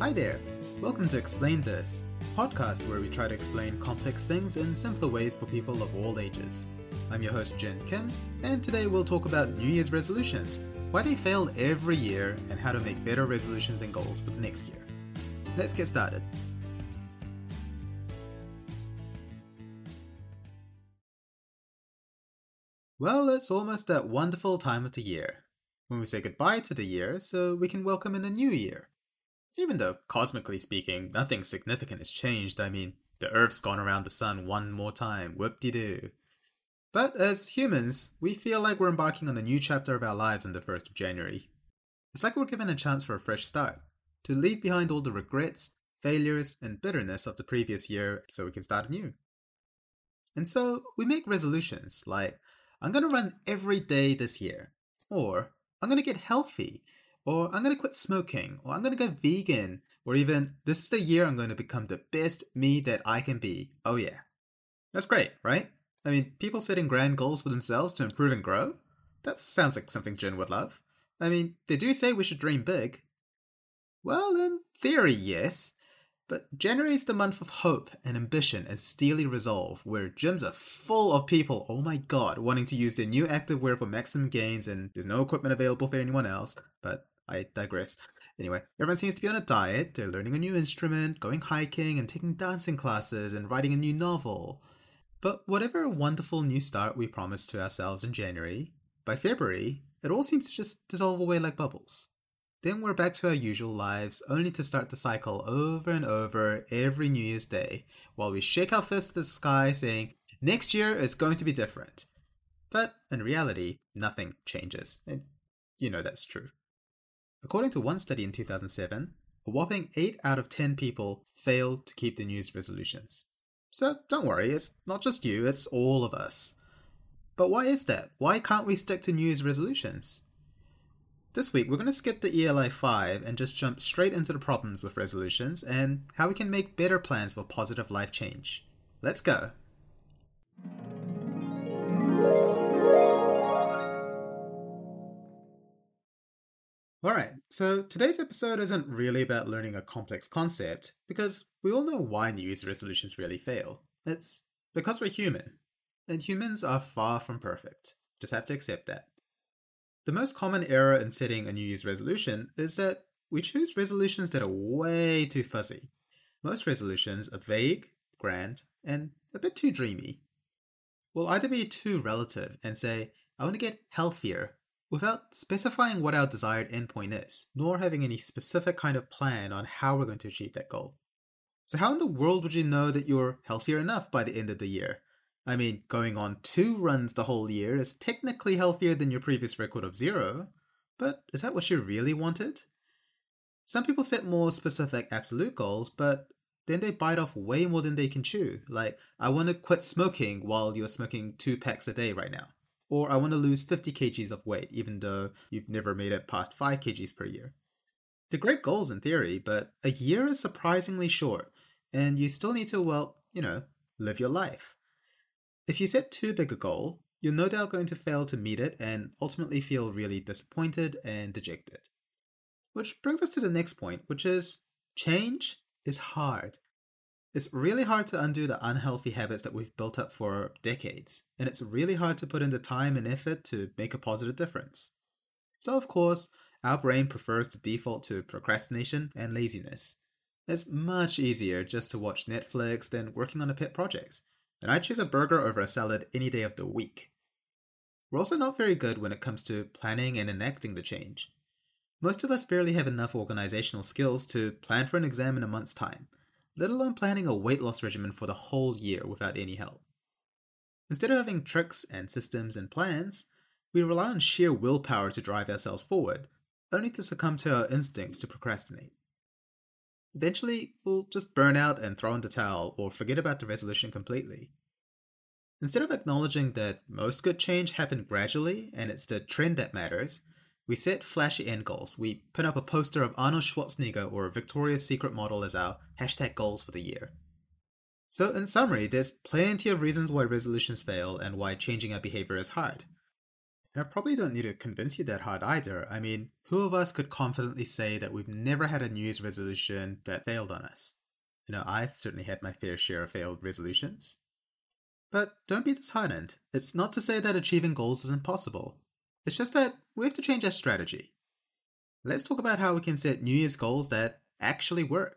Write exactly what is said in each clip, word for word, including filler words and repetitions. Hi there! Welcome to Explain This, a podcast where we try to explain complex things in simpler ways for people of all ages. I'm your host Jen Kim, and today we'll talk about New Year's resolutions, why they fail every year, and how to make better resolutions and goals for the next year. Let's get started. Well, it's almost that wonderful time of the year, when we say goodbye to the year so we can welcome in a new year. Even though, cosmically speaking, nothing significant has changed. I mean, the Earth's gone around the sun one more time, whoop-de-doo. But as humans, we feel like we're embarking on a new chapter of our lives on the first of January. It's like we're given a chance for a fresh start, to leave behind all the regrets, failures, and bitterness of the previous year so we can start anew. And so, we make resolutions like, I'm going to run every day this year, or I'm going to get healthy, or I'm going to quit smoking, or I'm going to go vegan, or even this is the year I'm going to become the best me that I can be. Oh yeah. That's great, right? I mean, people setting grand goals for themselves to improve and grow? That sounds like something Jen would love. I mean, they do say we should dream big. Well, in theory, yes. But January is the month of hope and ambition and steely resolve, where gyms are full of people, oh my god, wanting to use their new activewear for maximum gains, and there's no equipment available for anyone else, but I digress. Anyway, everyone seems to be on a diet, they're learning a new instrument, going hiking, and taking dancing classes, and writing a new novel. But whatever wonderful new start we promised to ourselves in January, by February, it all seems to just dissolve away like bubbles. Then we're back to our usual lives, only to start the cycle over and over every New Year's Day, while we shake our fists at the sky saying, next year is going to be different. But in reality, nothing changes, and you know that's true. According to one study in two thousand seven, a whopping eight out of ten people failed to keep their New Year's resolutions. So don't worry, it's not just you, it's all of us. But why is that? Why can't we stick to New Year's resolutions? This week, we're going to skip the E L I five and just jump straight into the problems with resolutions and how we can make better plans for positive life change. Let's go! Alright, so today's episode isn't really about learning a complex concept, because we all know why New Year's resolutions really fail. It's because we're human, and humans are far from perfect. Just have to accept that. The most common error in setting a New Year's resolution is that we choose resolutions that are way too fuzzy. Most resolutions are vague, grand, and a bit too dreamy. We'll either be too relative and say, I want to get healthier, without specifying what our desired endpoint is, nor having any specific kind of plan on how we're going to achieve that goal. So how in the world would you know that you're healthier enough by the end of the year? I mean, going on two runs the whole year is technically healthier than your previous record of zero, but is that what you really wanted? Some people set more specific absolute goals, but then they bite off way more than they can chew, like, I want to quit smoking while you're smoking two packs a day right now, or I want to lose fifty kilograms of weight, even though you've never made it past five kilograms per year. They're great goals in theory, but a year is surprisingly short, and you still need to, well, you know, live your life. If you set too big a goal, you're no doubt going to fail to meet it and ultimately feel really disappointed and dejected. Which brings us to the next point, which is change is hard. It's really hard to undo the unhealthy habits that we've built up for decades, and it's really hard to put in the time and effort to make a positive difference. So of course, our brain prefers to default to procrastination and laziness. It's much easier just to watch Netflix than working on a pet project. And I choose a burger over a salad any day of the week. We're also not very good when it comes to planning and enacting the change. Most of us barely have enough organizational skills to plan for an exam in a month's time, let alone planning a weight loss regimen for the whole year without any help. Instead of having tricks and systems and plans, we rely on sheer willpower to drive ourselves forward, only to succumb to our instincts to procrastinate. Eventually, we'll just burn out and throw in the towel or forget about the resolution completely. Instead of acknowledging that most good change happened gradually and it's the trend that matters, we set flashy end goals. We put up a poster of Arnold Schwarzenegger or a Victoria's Secret model as our hashtag goals for the year. So in summary, there's plenty of reasons why resolutions fail and why changing our behavior is hard. And I probably don't need to convince you that hard either. I mean, who of us could confidently say that we've never had a New Year's resolution that failed on us? You know, I've certainly had my fair share of failed resolutions. But don't be disheartened. It's not to say that achieving goals isn't possible. It's just that we have to change our strategy. Let's talk about how we can set New Year's goals that actually work.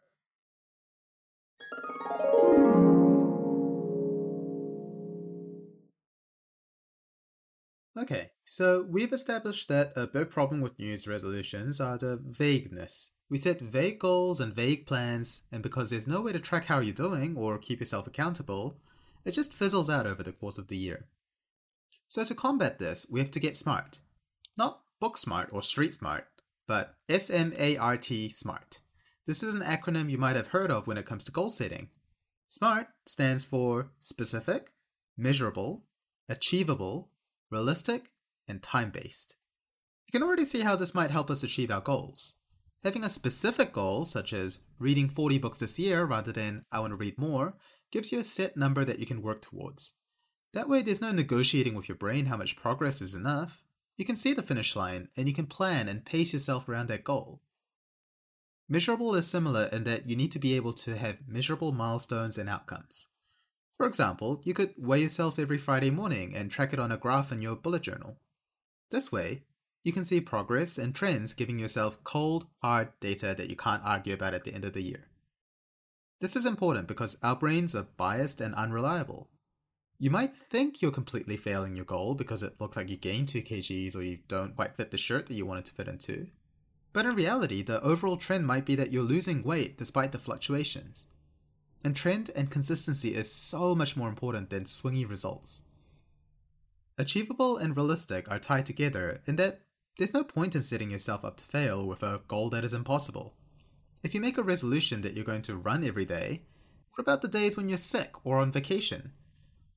Okay, so we've established that a big problem with New Year's resolutions are the vagueness. We set vague goals and vague plans, and because there's no way to track how you're doing or keep yourself accountable, it just fizzles out over the course of the year. So to combat this, we have to get smart. Not book smart or street smart, but S M A R T SMART. This is an acronym you might have heard of when it comes to goal setting. SMART stands for specific, measurable, achievable, realistic, and time-based. You can already see how this might help us achieve our goals. Having a specific goal, such as reading forty books this year rather than I want to read more, gives you a set number that you can work towards. That way there's no negotiating with your brain how much progress is enough. You can see the finish line, and you can plan and pace yourself around that goal. Measurable is similar in that you need to be able to have measurable milestones and outcomes. For example, you could weigh yourself every Friday morning and track it on a graph in your bullet journal. This way, you can see progress and trends, giving yourself cold, hard data that you can't argue about at the end of the year. This is important because our brains are biased and unreliable. You might think you're completely failing your goal because it looks like you gained two kilograms or you don't quite fit the shirt that you wanted to fit into. But in reality, the overall trend might be that you're losing weight despite the fluctuations. And trend and consistency is so much more important than swingy results. Achievable and realistic are tied together in that there's no point in setting yourself up to fail with a goal that is impossible. If you make a resolution that you're going to run every day, what about the days when you're sick or on vacation?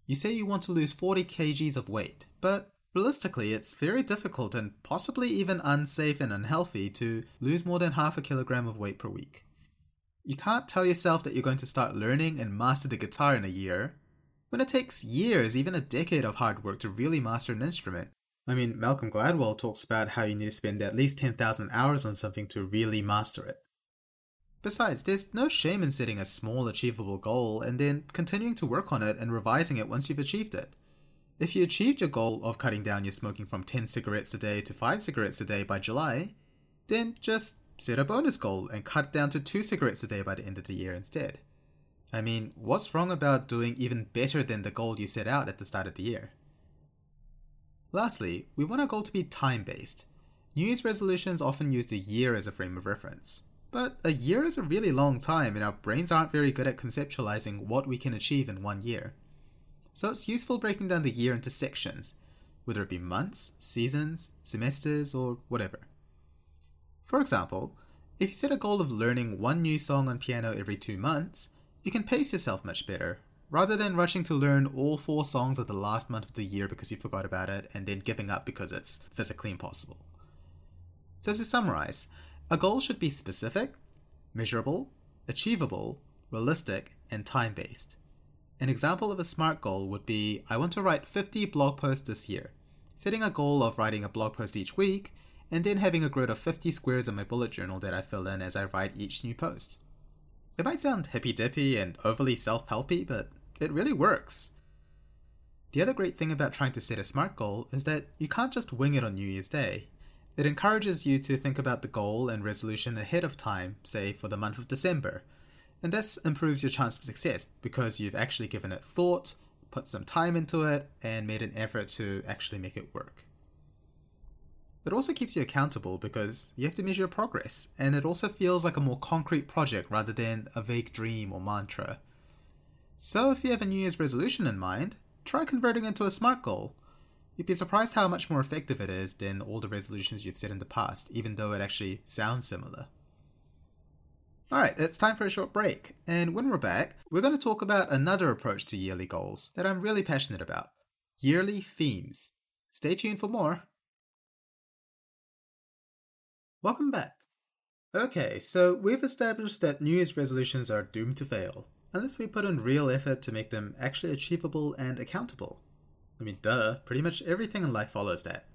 You say you want to lose forty kilograms of weight, but realistically it's very difficult and possibly even unsafe and unhealthy to lose more than half a kilogram of weight per week. You can't tell yourself that you're going to start learning and master the guitar in a year, when it takes years, even a decade of hard work to really master an instrument. I mean, Malcolm Gladwell talks about how you need to spend at least ten thousand hours on something to really master it. Besides, there's no shame in setting a small achievable goal and then continuing to work on it and revising it once you've achieved it. If you achieved your goal of cutting down your smoking from ten cigarettes a day to five cigarettes a day by July, then just set a bonus goal and cut down to two cigarettes a day by the end of the year instead. I mean, what's wrong about doing even better than the goal you set out at the start of the year? Lastly, we want our goal to be time-based. New Year's resolutions often use the year as a frame of reference. But a year is a really long time, and our brains aren't very good at conceptualizing what we can achieve in one year. So it's useful breaking down the year into sections, whether it be months, seasons, semesters, or whatever. For example, if you set a goal of learning one new song on piano every two months, you can pace yourself much better, rather than rushing to learn all four songs of the last month of the year because you forgot about it and then giving up because it's physically impossible. So to summarize, a goal should be specific, measurable, achievable, realistic, and time-based. An example of a SMART goal would be, I want to write fifty blog posts this year, setting a goal of writing a blog post each week, and then having a grid of fifty squares in my bullet journal that I fill in as I write each new post. It might sound hippy-dippy and overly self-helpy, but it really works. The other great thing about trying to set a SMART goal is that you can't just wing it on New Year's Day. It encourages you to think about the goal and resolution ahead of time, say for the month of December, and this improves your chance of success because you've actually given it thought, put some time into it, and made an effort to actually make it work. It also keeps you accountable because you have to measure your progress, and it also feels like a more concrete project rather than a vague dream or mantra. So if you have a New Year's resolution in mind, try converting it into a SMART goal. You'd be surprised how much more effective it is than all the resolutions you've set in the past, even though it actually sounds similar. Alright, it's time for a short break, and when we're back, we're going to talk about another approach to yearly goals that I'm really passionate about. Yearly themes. Stay tuned for more. Welcome back. Okay, so we've established that New Year's resolutions are doomed to fail, unless we put in real effort to make them actually achievable and accountable. I mean, duh, pretty much everything in life follows that.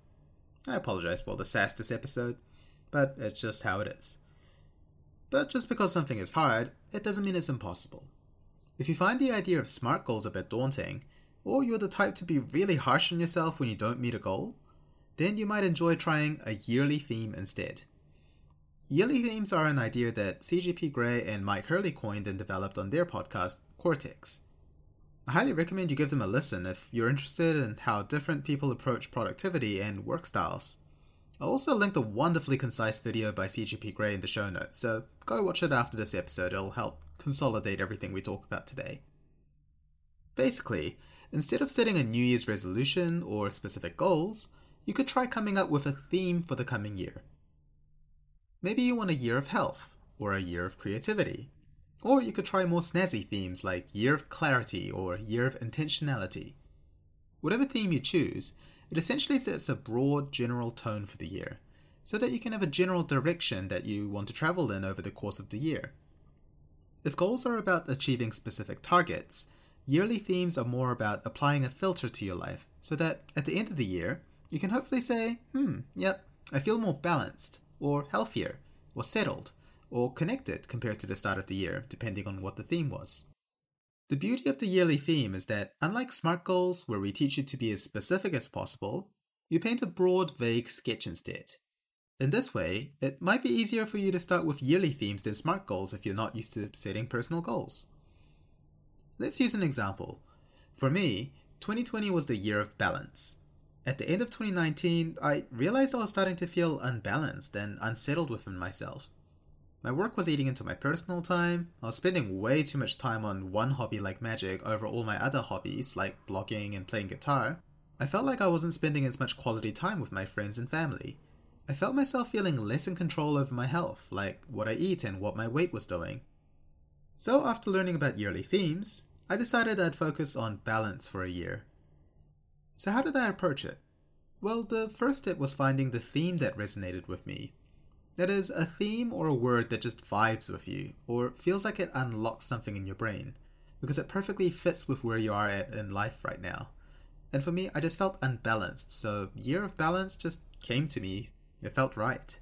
I apologize for the sass this episode, but it's just how it is. But just because something is hard, it doesn't mean it's impossible. If you find the idea of SMART goals a bit daunting, or you're the type to be really harsh on yourself when you don't meet a goal, then you might enjoy trying a yearly theme instead. Yearly themes are an idea that C G P Grey and Mike Hurley coined and developed on their podcast, Cortex. I highly recommend you give them a listen if you're interested in how different people approach productivity and work styles. I'll also link the wonderfully concise video by C G P Grey in the show notes, so go watch it after this episode, it'll help consolidate everything we talk about today. Basically, instead of setting a New Year's resolution or specific goals, you could try coming up with a theme for the coming year. Maybe you want a year of health, or a year of creativity. Or you could try more snazzy themes like Year of Clarity or Year of Intentionality. Whatever theme you choose, it essentially sets a broad general tone for the year, so that you can have a general direction that you want to travel in over the course of the year. If goals are about achieving specific targets, yearly themes are more about applying a filter to your life, so that at the end of the year, you can hopefully say, hmm, yep, I feel more balanced, or healthier, or settled, or connected compared to the start of the year, depending on what the theme was. The beauty of the yearly theme is that, unlike SMART goals, where we teach you to be as specific as possible, you paint a broad, vague sketch instead. In this way, it might be easier for you to start with yearly themes than SMART goals if you're not used to setting personal goals. Let's use an example. For me, twenty twenty was the year of balance. At the end of twenty nineteen, I realized I was starting to feel unbalanced and unsettled within myself. My work was eating into my personal time, I was spending way too much time on one hobby like magic over all my other hobbies like blogging and playing guitar. I felt like I wasn't spending as much quality time with my friends and family. I felt myself feeling less in control over my health, like what I eat and what my weight was doing. So after learning about yearly themes, I decided I'd focus on balance for a year. So how did I approach it? Well, the first step was finding the theme that resonated with me. That is, a theme or a word that just vibes with you, or feels like it unlocks something in your brain, because it perfectly fits with where you are at in life right now. And for me, I just felt unbalanced, so Year of Balance just came to me. It felt right.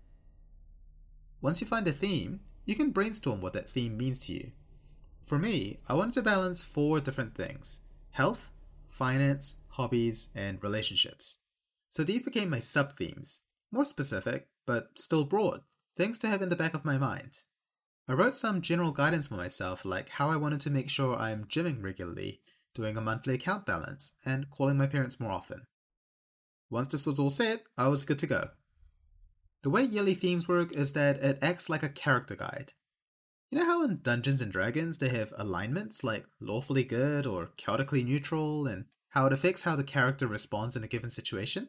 Once you find a theme, you can brainstorm what that theme means to you. For me, I wanted to balance four different things: health, finance, hobbies, and relationships. So these became my sub-themes, more specific, but still broad, things to have in the back of my mind. I wrote some general guidance for myself, like how I wanted to make sure I'm gymming regularly, doing a monthly account balance, and calling my parents more often. Once this was all set, I was good to go. The way yearly themes work is that it acts like a character guide. You know how in Dungeons and Dragons they have alignments like lawfully good or chaotically neutral, and how it affects how the character responds in a given situation?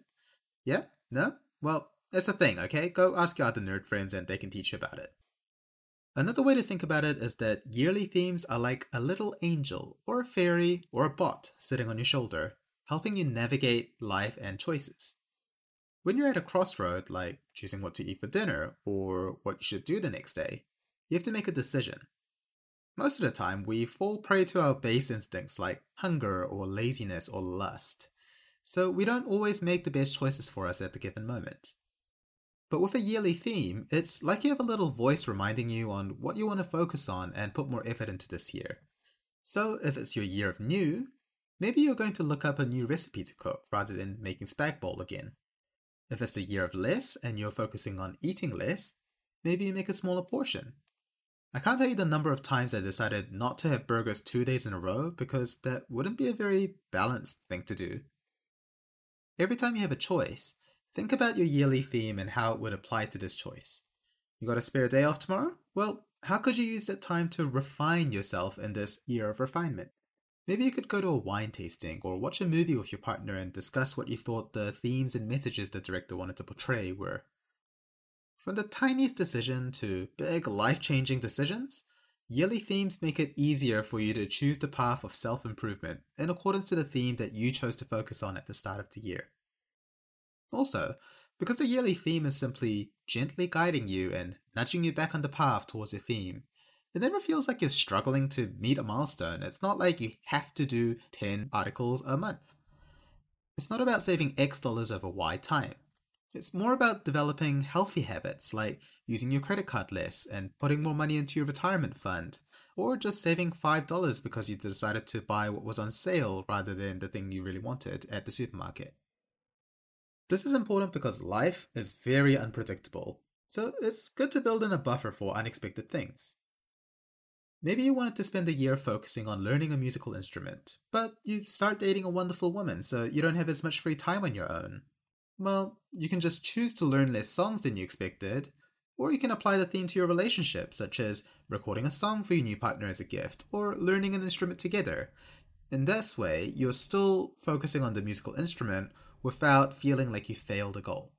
Yeah? No? Well, that's a thing, okay? Go ask your other nerd friends and they can teach you about it. Another way to think about it is that yearly themes are like a little angel, or a fairy, or a bot sitting on your shoulder, helping you navigate life and choices. When you're at a crossroad, like choosing what to eat for dinner, or what you should do the next day, you have to make a decision. Most of the time, we fall prey to our base instincts like hunger or laziness or lust, so we don't always make the best choices for us at the given moment. But with a yearly theme, it's like you have a little voice reminding you on what you want to focus on and put more effort into this year. So if it's your year of new, maybe you're going to look up a new recipe to cook rather than making spag bol again. If it's the year of less and you're focusing on eating less, maybe you make a smaller portion. I can't tell you the number of times I decided not to have burgers two days in a row because that wouldn't be a very balanced thing to do. Every time you have a choice, think about your yearly theme and how it would apply to this choice. You got a spare day off tomorrow? Well, how could you use that time to refine yourself in this year of refinement? Maybe you could go to a wine tasting or watch a movie with your partner and discuss what you thought the themes and messages the director wanted to portray were. From the tiniest decision to big, life-changing decisions, yearly themes make it easier for you to choose the path of self-improvement in accordance to the theme that you chose to focus on at the start of the year. Also, because the yearly theme is simply gently guiding you and nudging you back on the path towards your theme, it never feels like you're struggling to meet a milestone. It's not like you have to do ten articles a month. It's not about saving X dollars over Y time. It's more about developing healthy habits like using your credit card less and putting more money into your retirement fund, or just saving five dollars because you decided to buy what was on sale rather than the thing you really wanted at the supermarket. This is important because life is very unpredictable, so it's good to build in a buffer for unexpected things. Maybe you wanted to spend a year focusing on learning a musical instrument, but you start dating a wonderful woman so you don't have as much free time on your own. Well, you can just choose to learn less songs than you expected, or you can apply the theme to your relationship, such as recording a song for your new partner as a gift, or learning an instrument together. In this way, you're still focusing on the musical instrument without feeling like you failed a goal.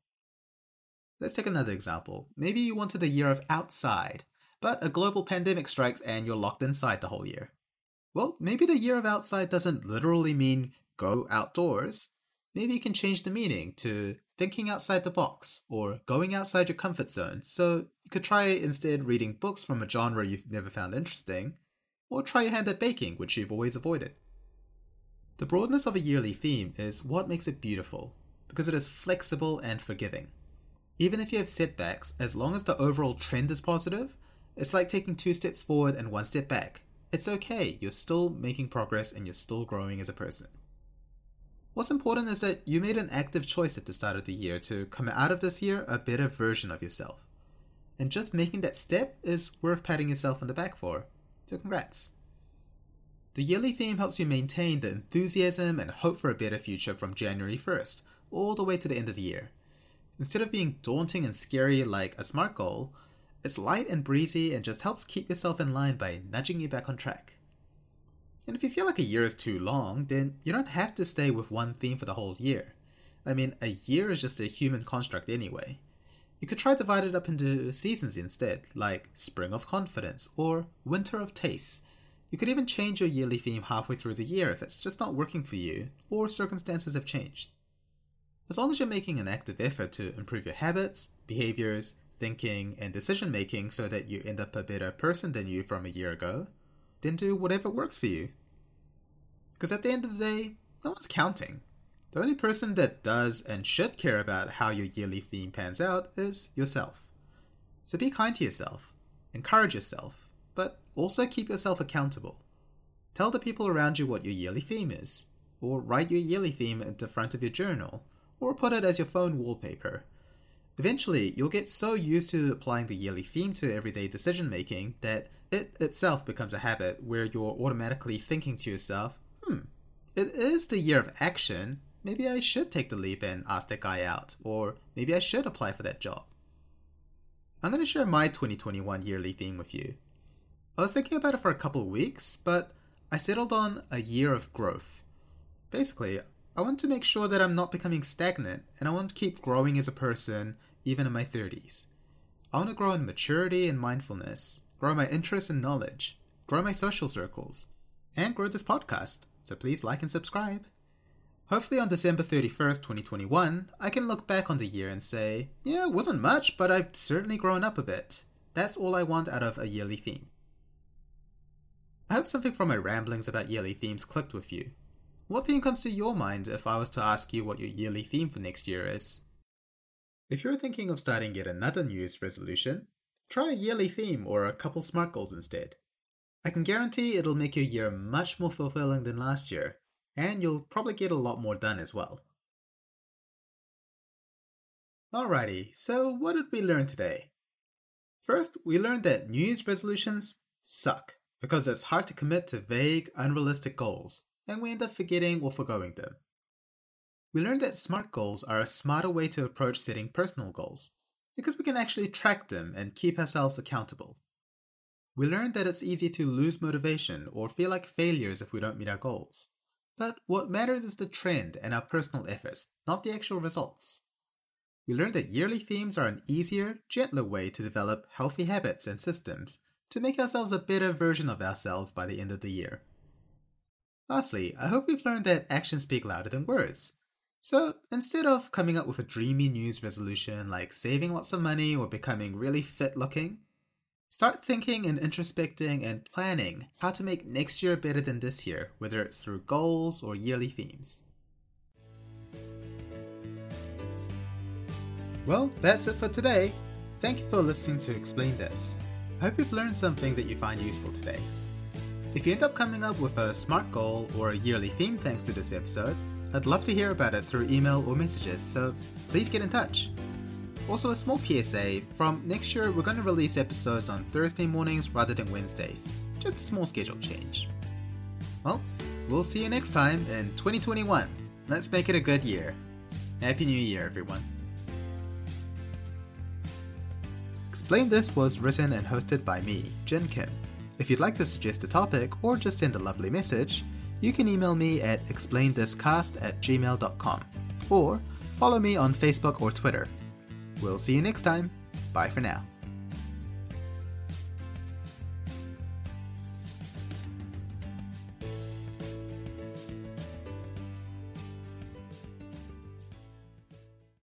Let's take another example. Maybe you wanted a year of outside, but a global pandemic strikes and you're locked inside the whole year. Well, maybe the year of outside doesn't literally mean go outdoors. Maybe you can change the meaning to thinking outside the box or going outside your comfort zone. So you could try instead reading books from a genre you've never found interesting, or try your hand at baking, which you've always avoided. The broadness of a yearly theme is what makes it beautiful, because it is flexible and forgiving. Even if you have setbacks, as long as the overall trend is positive, it's like taking two steps forward and one step back. It's okay, you're still making progress and you're still growing as a person. What's important is that you made an active choice at the start of the year to come out of this year a better version of yourself. And just making that step is worth patting yourself on the back for. So congrats. The yearly theme helps you maintain the enthusiasm and hope for a better future from January first, all the way to the end of the year. Instead of being daunting and scary like a SMART goal, it's light and breezy and just helps keep yourself in line by nudging you back on track. And if you feel like a year is too long, then you don't have to stay with one theme for the whole year. I mean, a year is just a human construct anyway. You could try divide it up into seasons instead, like Spring of Confidence or Winter of Taste. You could even change your yearly theme halfway through the year if it's just not working for you or circumstances have changed. As long as you're making an active effort to improve your habits, behaviors, thinking and decision making so that you end up a better person than you from a year ago, then do whatever works for you. Because at the end of the day, no one's counting. The only person that does and should care about how your yearly theme pans out is yourself. So be kind to yourself, encourage yourself, but also keep yourself accountable. Tell the people around you what your yearly theme is, or write your yearly theme at the front of your journal, or put it as your phone wallpaper. Eventually, you'll get so used to applying the yearly theme to everyday decision-making that it itself becomes a habit where you're automatically thinking to yourself, hmm, it is the year of action, maybe I should take the leap and ask that guy out, or maybe I should apply for that job. I'm going to share my twenty twenty-one yearly theme with you. I was thinking about it for a couple of weeks, but I settled on a year of growth. Basically, I want to make sure that I'm not becoming stagnant, and I want to keep growing as a person, even in my thirties. I want to grow in maturity and mindfulness, grow my interests and knowledge, grow my social circles, and grow this podcast, so please like and subscribe. Hopefully on December thirty-first, twenty twenty-one, I can look back on the year and say, yeah, it wasn't much, but I've certainly grown up a bit. That's all I want out of a yearly theme. I hope something from my ramblings about yearly themes clicked with you. What theme comes to your mind if I was to ask you what your yearly theme for next year is? If you're thinking of starting yet another New Year's resolution, try a yearly theme or a couple SMART goals instead. I can guarantee it'll make your year much more fulfilling than last year, and you'll probably get a lot more done as well. Alrighty, so what did we learn today? First, we learned that New Year's resolutions suck because it's hard to commit to vague, unrealistic goals, and we end up forgetting or forgoing them. We learned that SMART goals are a smarter way to approach setting personal goals, because we can actually track them and keep ourselves accountable. We learned that it's easy to lose motivation or feel like failures if we don't meet our goals. But what matters is the trend and our personal efforts, not the actual results. We learned that yearly themes are an easier, gentler way to develop healthy habits and systems to make ourselves a better version of ourselves by the end of the year. Lastly, I hope we've learned that actions speak louder than words. So instead of coming up with a dreamy New Year's resolution like saving lots of money or becoming really fit looking, start thinking and introspecting and planning how to make next year better than this year, whether it's through goals or yearly themes. Well, that's it for today. Thank you for listening to Explain This. I hope you've learned something that you find useful today. If you end up coming up with a SMART goal or a yearly theme thanks to this episode, I'd love to hear about it through email or messages, so please get in touch. Also, a small P S A, from next year we're going to release episodes on Thursday mornings rather than Wednesdays. Just a small schedule change. Well, we'll see you next time in twenty twenty-one. Let's make it a good year. Happy New Year, everyone. Explain This was written and hosted by me, Jen Kim. If you'd like to suggest a topic or just send a lovely message, you can email me at explainthiscast at gmail dot com or follow me on Facebook or Twitter. We'll see you next time. Bye for now.